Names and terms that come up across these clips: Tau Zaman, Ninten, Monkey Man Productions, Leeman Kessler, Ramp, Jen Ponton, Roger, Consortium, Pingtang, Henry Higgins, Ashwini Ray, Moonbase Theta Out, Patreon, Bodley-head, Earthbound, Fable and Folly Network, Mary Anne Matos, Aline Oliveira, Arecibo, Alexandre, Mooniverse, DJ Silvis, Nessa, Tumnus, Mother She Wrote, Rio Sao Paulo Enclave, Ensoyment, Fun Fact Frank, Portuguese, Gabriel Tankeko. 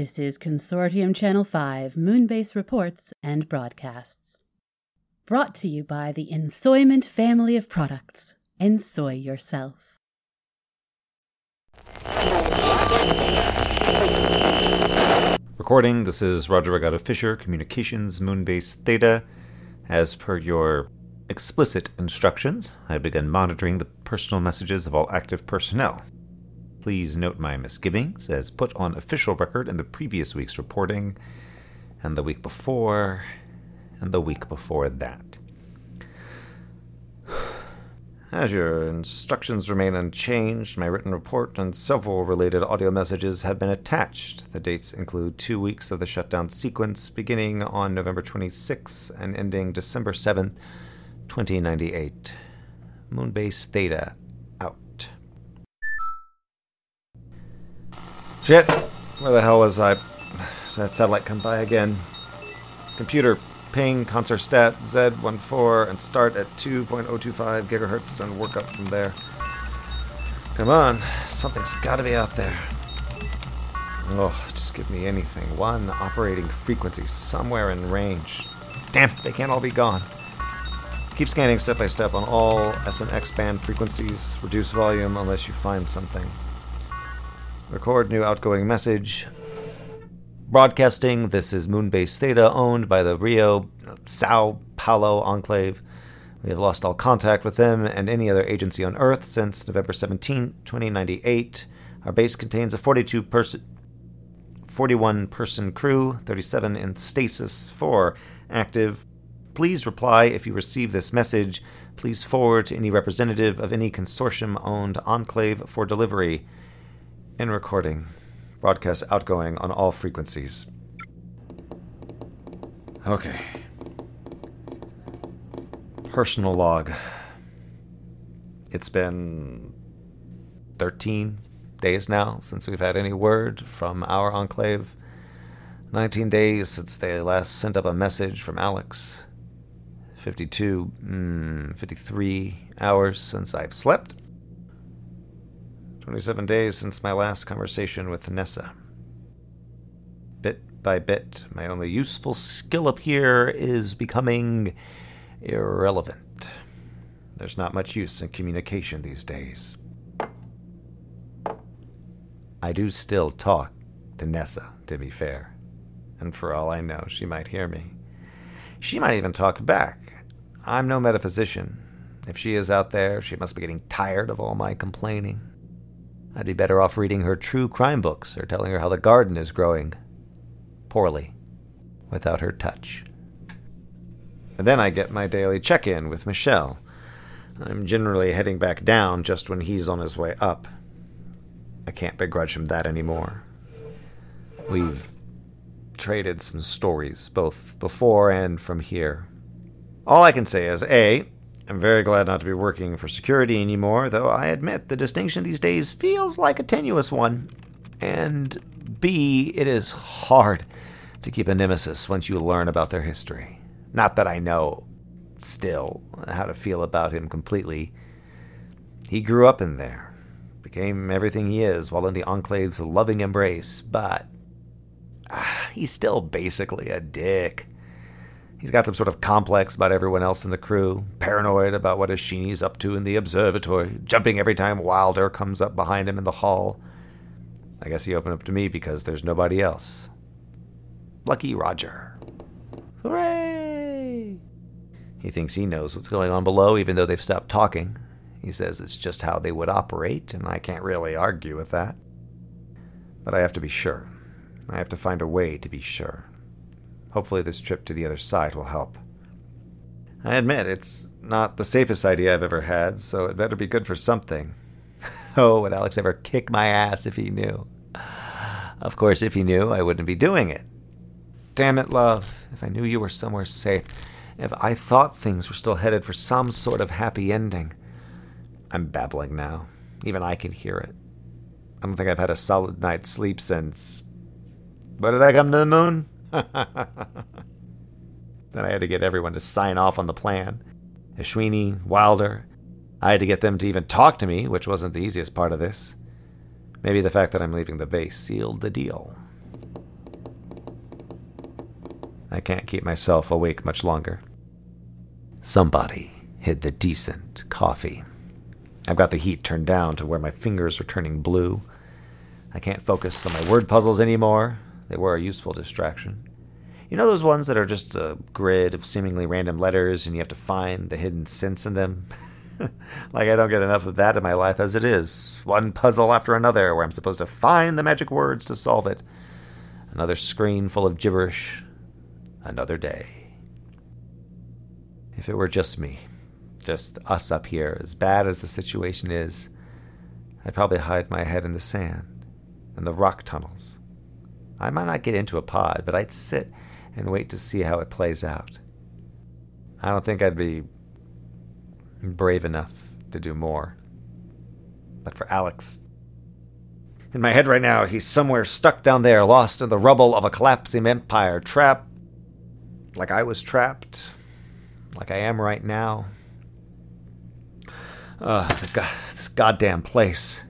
This is Consortium Channel 5, Moonbase Reports and Broadcasts. Brought to you by the Ensoyment family of products. Ensoy yourself. Recording, this is Roger Regatta Fisher, Communications, Moonbase Theta. As per your explicit instructions, I have begun monitoring the personal messages of all active personnel. Please note my misgivings, as put on official record in the previous week's reporting, and the week before, and the week before that. As your instructions remain unchanged, my written report and several related audio messages have been attached. The dates include 2 weeks of the shutdown sequence, beginning on November 26 and ending December 7, 2098. Moonbase Theta Out. Shit! Where the hell was I? Did that satellite come by again? Computer. Ping concert stat Z14 and start at 2.025 gigahertz and work up from there. Come on, something's gotta be out there. Oh, just give me anything. One operating frequency somewhere in range. Damn, they can't all be gone. Keep scanning step by step on all S and X band frequencies. Reduce volume unless you find something. Record new outgoing message. Broadcasting, this is Moonbase Theta, owned by the Rio Sao Paulo Enclave. We have lost all contact with them and any other agency on Earth since November 17, 2098. Our base contains a 41-person crew, 37 in stasis, 4 active. Please reply if you receive this message. Please forward to any representative of any consortium-owned enclave for delivery. End recording. Broadcast outgoing on all frequencies. Okay. Personal log. It's been 13 days now since we've had any word from our enclave. 19 days since they last sent up a message from Alex. 53 hours since I've slept. 27 days since my last conversation with Nessa. Bit by bit, my only useful skill up here is becoming irrelevant. There's not much use in communication these days. I do still talk to Nessa, to be fair. And for all I know, she might hear me. She might even talk back. I'm no metaphysician. If she is out there, she must be getting tired of all my complaining. I'd be better off reading her true crime books or telling her how the garden is growing poorly without her touch. And then I get my daily check-in with Michelle. I'm generally heading back down just when he's on his way up. I can't begrudge him that anymore. We've traded some stories, both before and from here. All I can say is, A, I'm very glad not to be working for security anymore, though I admit the distinction these days feels like a tenuous one. And B, it is hard to keep a nemesis once you learn about their history. Not that I know still how to feel about him completely. He grew up in there, became everything he is while in the Enclave's loving embrace, but he's still basically a dick. He's got some sort of complex about everyone else in the crew, paranoid about what Ashini's up to in the observatory, jumping every time Wilder comes up behind him in the hall. I guess he opened up to me because there's nobody else. Lucky Roger. Hooray! He thinks he knows what's going on below, even though they've stopped talking. He says it's just how they would operate, and I can't really argue with that. But I have to be sure. I have to find a way to be sure. Hopefully this trip to the other side will help. I admit, it's not the safest idea I've ever had, so it better be good for something. Oh, would Alex ever kick my ass if he knew? Of course, if he knew, I wouldn't be doing it. Damn it, love. If I knew you were somewhere safe. If I thought things were still headed for some sort of happy ending. I'm babbling now. Even I can hear it. I don't think I've had a solid night's sleep since... When did I come to the moon? Then I had to get everyone to sign off on the plan. Ashwini, Wilder. I had to get them to even talk to me, which wasn't the easiest part of this. Maybe the fact that I'm leaving the base sealed the deal. I can't keep myself awake much longer. Somebody hid the decent coffee. I've got the heat turned down to where my fingers are turning blue. I can't focus on my word puzzles anymore. They were a useful distraction. You know those ones that are just a grid of seemingly random letters and you have to find the hidden sense in them? Like I don't get enough of that in my life as it is. One puzzle after another where I'm supposed to find the magic words to solve it. Another screen full of gibberish. Another day. If it were just me, just us up here, as bad as the situation is, I'd probably hide my head in the sand and the rock tunnels. I might not get into a pod, but I'd sit and wait to see how it plays out. I don't think I'd be brave enough to do more. But for Alex, in my head right now, he's somewhere stuck down there, lost in the rubble of a collapsing empire, trapped like I was trapped, like I am right now. This goddamn place.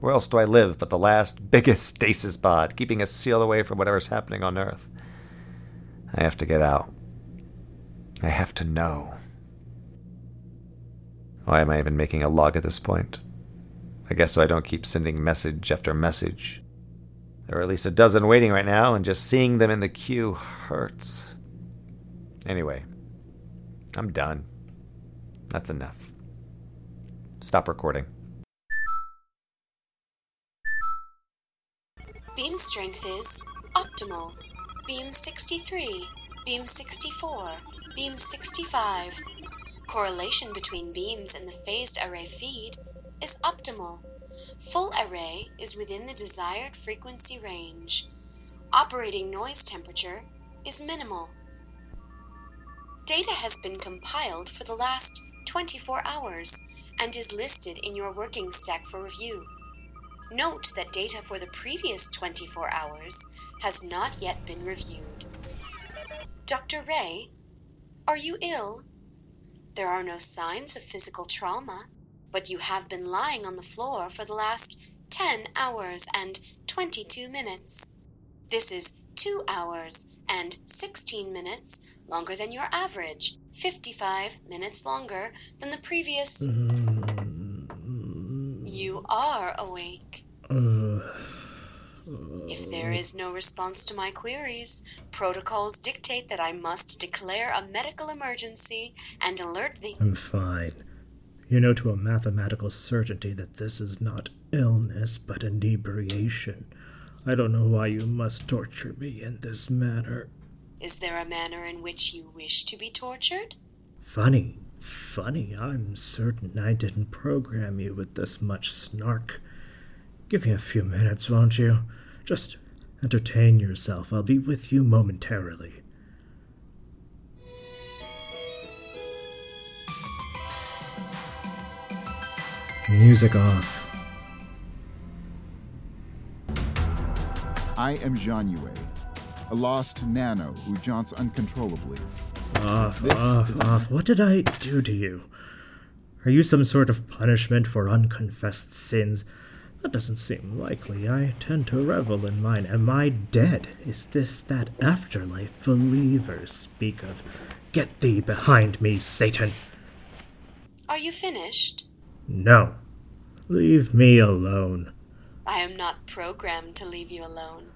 Where else do I live but the last, biggest stasis pod, keeping us sealed away from whatever's happening on Earth? I have to get out. I have to know. Why am I even making a log at this point? I guess so I don't keep sending message after message. There are at least a dozen waiting right now, and just seeing them in the queue hurts. Anyway, I'm done. That's enough. Stop recording. Beam strength is optimal. Beam 63, beam 64, beam 65. Correlation between beams and the phased array feed is optimal. Full array is within the desired frequency range. Operating noise temperature is minimal. Data has been compiled for the last 24 hours and is listed in your working stack for review. Note that data for the previous 24 hours has not yet been reviewed. Dr. Ray, are you ill? There are no signs of physical trauma, but you have been lying on the floor for the last 10 hours and 22 minutes. This is 2 hours and 16 minutes longer than your average, 55 minutes longer than the previous... You are awake. If there is no response to my queries, protocols dictate that I must declare a medical emergency and alert the... I'm fine. You know to a mathematical certainty that this is not illness, but inebriation. I don't know why you must torture me in this manner. Is there a manner in which you wish to be tortured? Funny, I'm certain I didn't program you with this much snark. Give me a few minutes, won't you? Just entertain yourself. I'll be with you momentarily. Music off. I am January, a lost nano who jaunts uncontrollably. Off. What did I do to you? Are you some sort of punishment for unconfessed sins? That doesn't seem likely. I tend to revel in mine. Am I dead? Is this that afterlife believers speak of? Get thee behind me, Satan! Are you finished? No. Leave me alone. I am not programmed to leave you alone.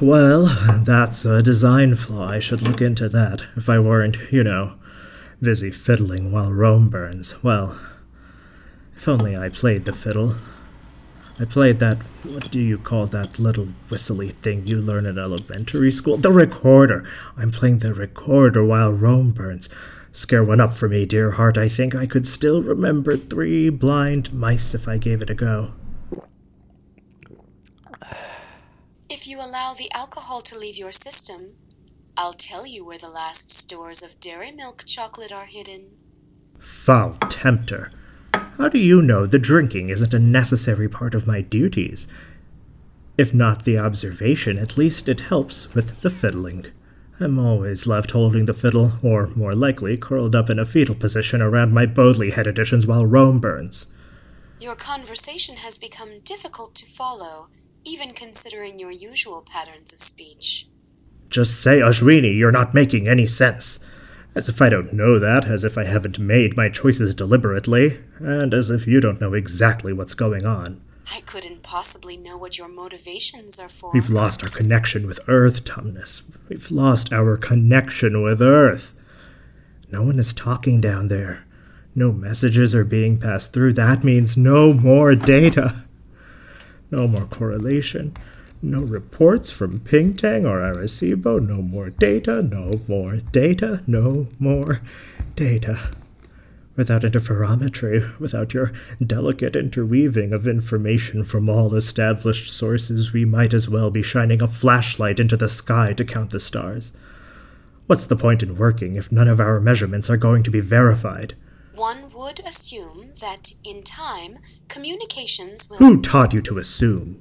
Well, that's a design flaw. I should look into that if I weren't, busy fiddling while Rome burns. Well, if only I played the fiddle. I played that, what do you call that little whistly thing you learn in elementary school? The recorder! I'm playing the recorder while Rome burns. Scare one up for me, dear heart. I think I could still remember 3 blind mice if I gave it a go. If you allow the alcohol to leave your system, I'll tell you where the last stores of dairy milk chocolate are hidden. Foul tempter! How do you know the drinking isn't a necessary part of my duties? If not the observation, at least it helps with the fiddling. I'm always left holding the fiddle, or more likely, curled up in a fetal position around my Bodley-head editions while Rome burns. Your conversation has become difficult to follow, even considering your usual patterns of speech. just say, Ashwini, you're not making any sense. As if I don't know that, as if I haven't made my choices deliberately, and as if you don't know exactly what's going on. I couldn't possibly know what your motivations are for. We've lost our connection with Earth, Tumnus. We've lost our connection with Earth. No one is talking down there. No messages are being passed through. That means no more data. No more correlation. No reports from Pingtang or Arecibo. No more data. No more data. No more data. Without interferometry, without your delicate interweaving of information from all established sources, we might as well be shining a flashlight into the sky to count the stars. What's the point in working if none of our measurements are going to be verified? One would assume that, in time, communications will... Who taught you to assume?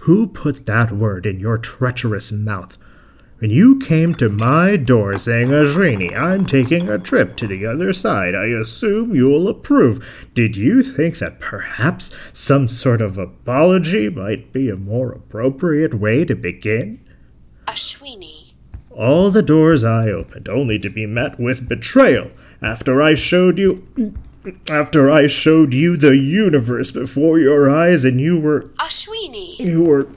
Who put that word in your treacherous mouth? When you came to my door saying, Ashwini, I'm taking a trip to the other side, I assume you'll approve. Did you think that perhaps some sort of apology might be a more appropriate way to begin? Ashwini. All the doors I opened, only to be met with betrayal. After I showed you the universe before your eyes and you were... Ashwini! You were...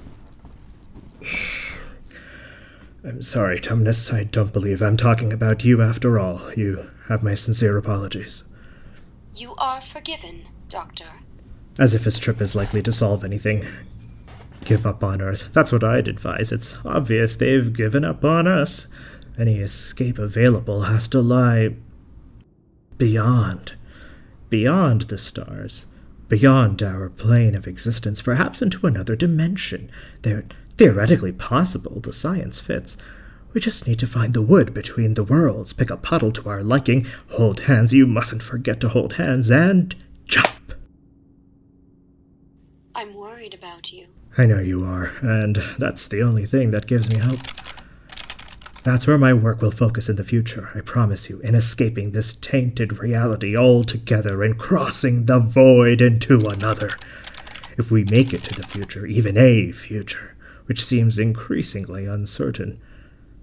I'm sorry, Tumnus. I don't believe I'm talking about you after all. You have my sincere apologies. You are forgiven, Doctor. As if his trip is likely to solve anything. Give up on Earth. That's what I'd advise. It's obvious they've given up on us. Any escape available has to lie... beyond. Beyond the stars. Beyond our plane of existence. Perhaps into another dimension. They're... theoretically possible, the science fits. We just need to find the wood between the worlds, pick a puddle to our liking, hold hands, you mustn't forget to hold hands, and jump! I'm worried about you. I know you are, and that's the only thing that gives me hope. That's where my work will focus in the future, I promise you, in escaping this tainted reality altogether and crossing the void into another. If we make it to the future, even a future... which seems increasingly uncertain.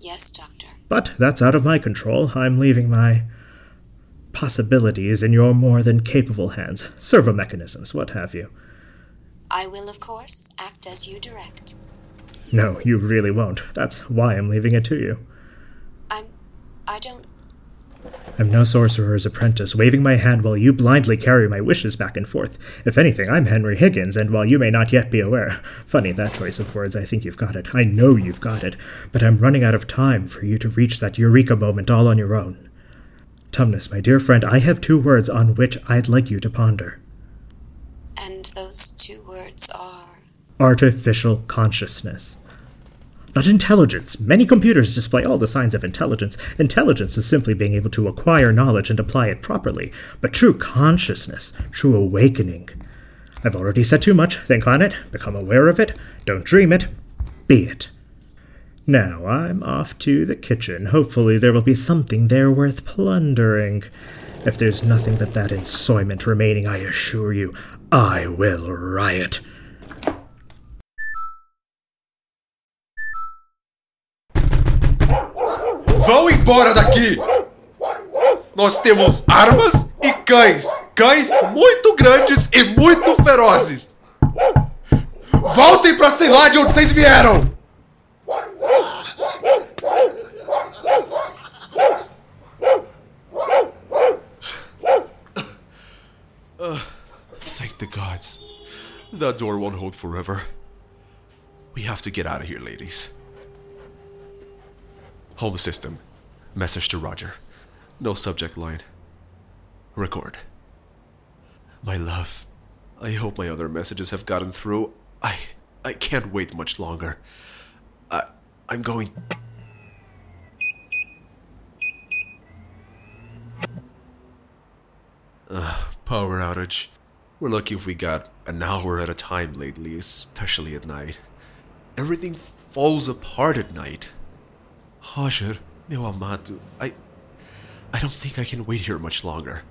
Yes, Doctor. But that's out of my control. I'm leaving my possibilities in your more than capable hands. Servo mechanisms, what have you. I will, of course, act as you direct. No, you really won't. That's why I'm leaving it to you. I'm no sorcerer's apprentice, waving my hand while you blindly carry my wishes back and forth. If anything, I'm Henry Higgins, and while you may not yet be aware... Funny, that choice of words, I think you've got it. I know you've got it. But I'm running out of time for you to reach that eureka moment all on your own. Tumnus, my dear friend, I have two words on which I'd like you to ponder. And those two words are... Artificial consciousness. Not intelligence. Many computers display all the signs of intelligence. Intelligence is simply being able to acquire knowledge and apply it properly. But true consciousness, true awakening. I've already said too much. Think on it. Become aware of it. Don't dream it. Be it. Now I'm off to the kitchen. Hopefully there will be something there worth plundering. If there's nothing but that ensoyment remaining, I assure you, I will riot. Vão embora daqui! Nós temos armas e cães. Cães muito grandes e muito ferozes. Voltem pra sei lá de onde vocês vieram! Thank the gods. That door won't hold forever. We have to get out of here, ladies. Home system. Message to Roger. No subject line. Record. My love, I hope my other messages have gotten through. I can't wait much longer. I'm going... Power outage. We're lucky if we got an hour at a time lately, especially at night. Everything falls apart at night. Roger, meu amado, I don't think I can wait here much longer.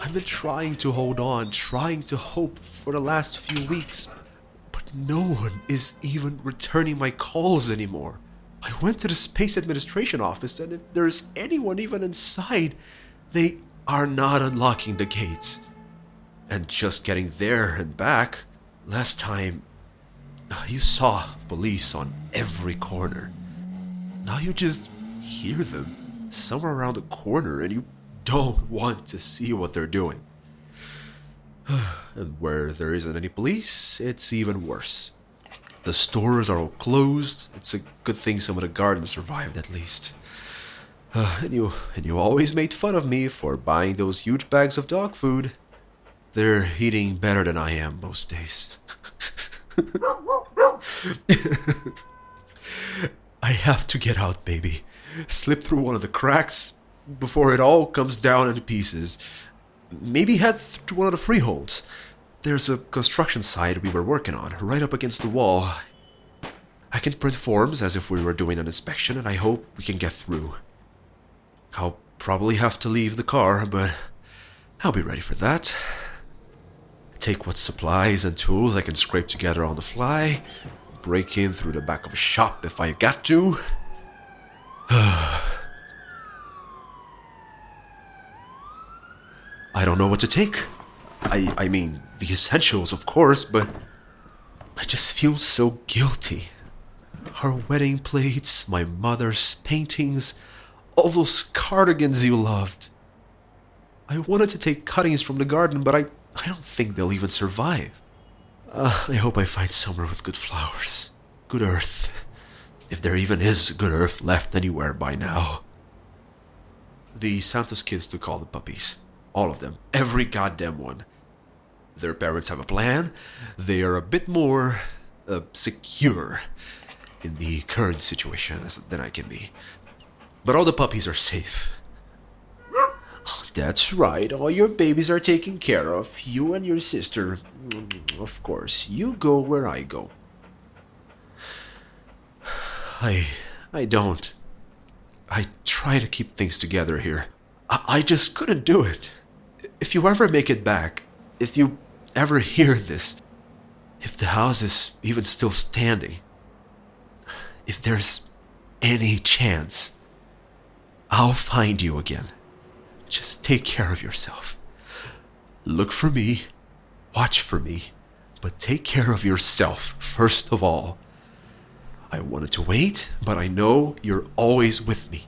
I've been trying to hold on, trying to hope for the last few weeks, but no one is even returning my calls anymore. I went to the Space Administration office, and if there's anyone even inside, they are not unlocking the gates. And just getting there and back, last time, you saw police on every corner. Now you just hear them somewhere around the corner, and you don't want to see what they're doing. And where there isn't any police, it's even worse. The stores are all closed. It's a good thing some of the gardens survived, at least. And you always made fun of me for buying those huge bags of dog food. They're eating better than I am most days. I have to get out, baby. Slip through one of the cracks before it all comes down into pieces. Maybe head to one of the freeholds. There's a construction site we were working on, right up against the wall. I can print forms as if we were doing an inspection, and I hope we can get through. I'll probably have to leave the car, but I'll be ready for that. Take what supplies and tools I can scrape together on the fly. Break in through the back of a shop if I got to. I don't know what to take. I mean, the essentials, of course, but I just feel so guilty. Her wedding plates, my mother's paintings, all those cardigans you loved. I wanted to take cuttings from the garden, but I don't think they'll even survive. I hope I find somewhere with good flowers. Good earth. If there even is good earth left anywhere by now. The Santos kids took all the puppies. All of them. Every goddamn one. Their parents have a plan. They are a bit more secure in the current situation than I can be. But all the puppies are safe. That's right. All your babies are taken care of. You and your sister. Of course. You go where I go. I don't. I try to keep things together here. I just couldn't do it. If you ever make it back, if you ever hear this, if the house is even still standing, if there's any chance, I'll find you again. Just take care of yourself. Look for me, watch for me, but take care of yourself first of all. I wanted to wait, but I know you're always with me.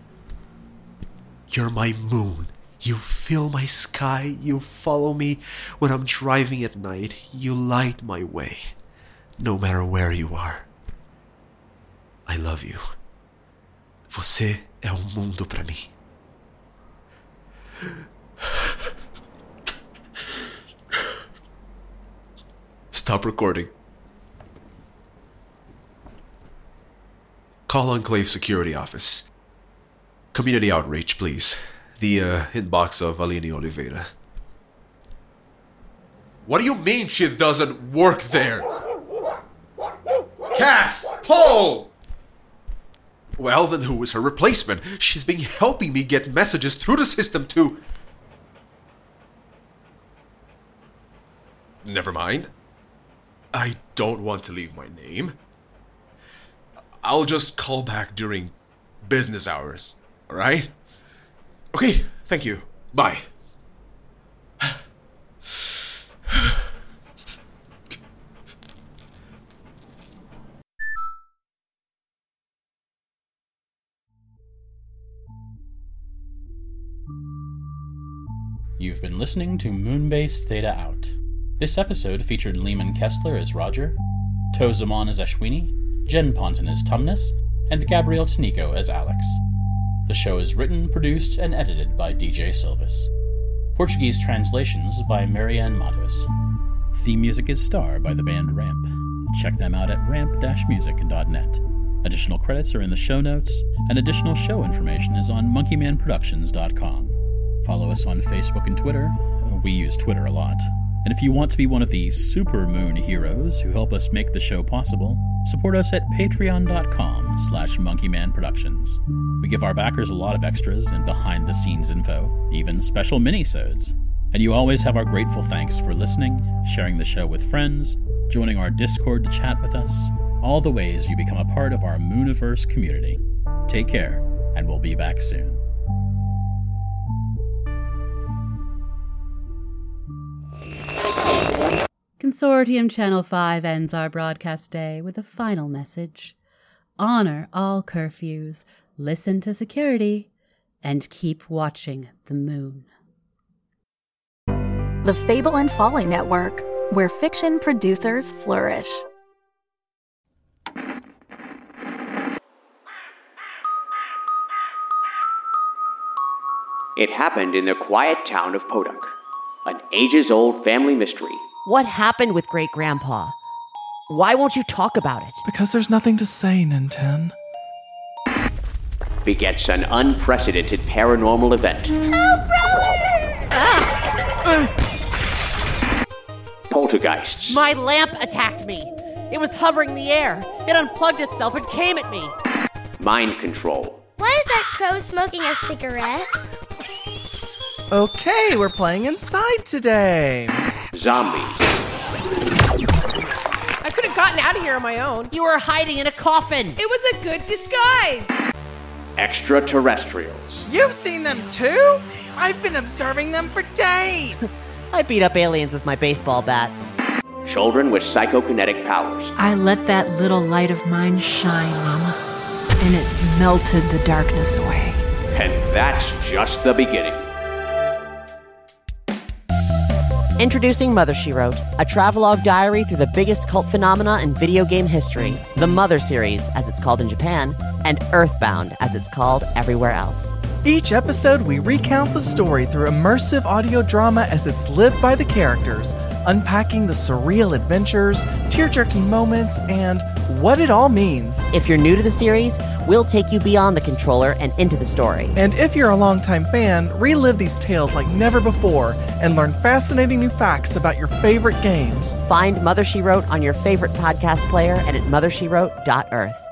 You're my moon. You fill my sky. You follow me when I'm driving at night. You light my way, no matter where you are. I love you. Você é mundo pra mim. Stop recording. Call Enclave Security Office. Community outreach, please. The inbox of Aline Oliveira. What do you mean she doesn't work there? Cass! Paul! Well, then who is her replacement? She's been helping me get messages through the system to... Never mind. I don't want to leave my name. I'll just call back during business hours. Right? Okay, thank you. Bye. You've been listening to Moonbase Theta Out. This episode featured Leeman Kessler as Roger, Tau Zaman as Ashwini, Jen Ponton as Tumnus, and Gabriel Tankeko as Alex. The show is written, produced, and edited by DJ Silvis. Portuguese translations by Mary Anne Matos. Theme music is Star by the band Ramp. Check them out at ramp-music.net. Additional credits are in the show notes, and additional show information is on monkeymanproductions.com. Follow us on Facebook and Twitter. We use Twitter a lot. And if you want to be one of the super moon heroes who help us make the show possible, support us at patreon.com/monkeymanproductions. We give our backers a lot of extras and behind-the-scenes info, even special minisodes. And you always have our grateful thanks for listening, sharing the show with friends, joining our Discord to chat with us, all the ways you become a part of our Mooniverse community. Take care, and we'll be back soon. Consortium Channel 5 ends our broadcast day with a final message. Honor all curfews, listen to security, and keep watching the moon. The Fable and Folly Network, where fiction producers flourish. It happened in the quiet town of Podunk, an ages-old family mystery. What happened with Great-Grandpa? Why won't you talk about it? Because there's nothing to say, Ninten. Begets an unprecedented paranormal event. Help, brother! Poltergeists. My lamp attacked me. It was hovering in the air. It unplugged itself and came at me. Mind control. Why is that crow smoking a cigarette? Okay, we're playing inside today. Zombies. I could have gotten out of here on my own. You were hiding in a coffin. It was a good disguise. Extraterrestrials. You've seen them too? I've been observing them for days. I beat up aliens with my baseball bat. Children with psychokinetic powers. I let that little light of mine shine, Mama, and it melted the darkness away. And that's just the beginning. Introducing Mother She Wrote, a travelogue diary through the biggest cult phenomena in video game history, the Mother series, as it's called in Japan, and Earthbound, as it's called everywhere else. Each episode, we recount the story through immersive audio drama as it's lived by the characters, unpacking the surreal adventures, tear-jerking moments, and what it all means. If you're new to the series, we'll take you beyond the controller and into the story. And if you're a longtime fan, relive these tales like never before and learn fascinating new facts about your favorite games. Find Mother She Wrote on your favorite podcast player and at mothershewrote.earth.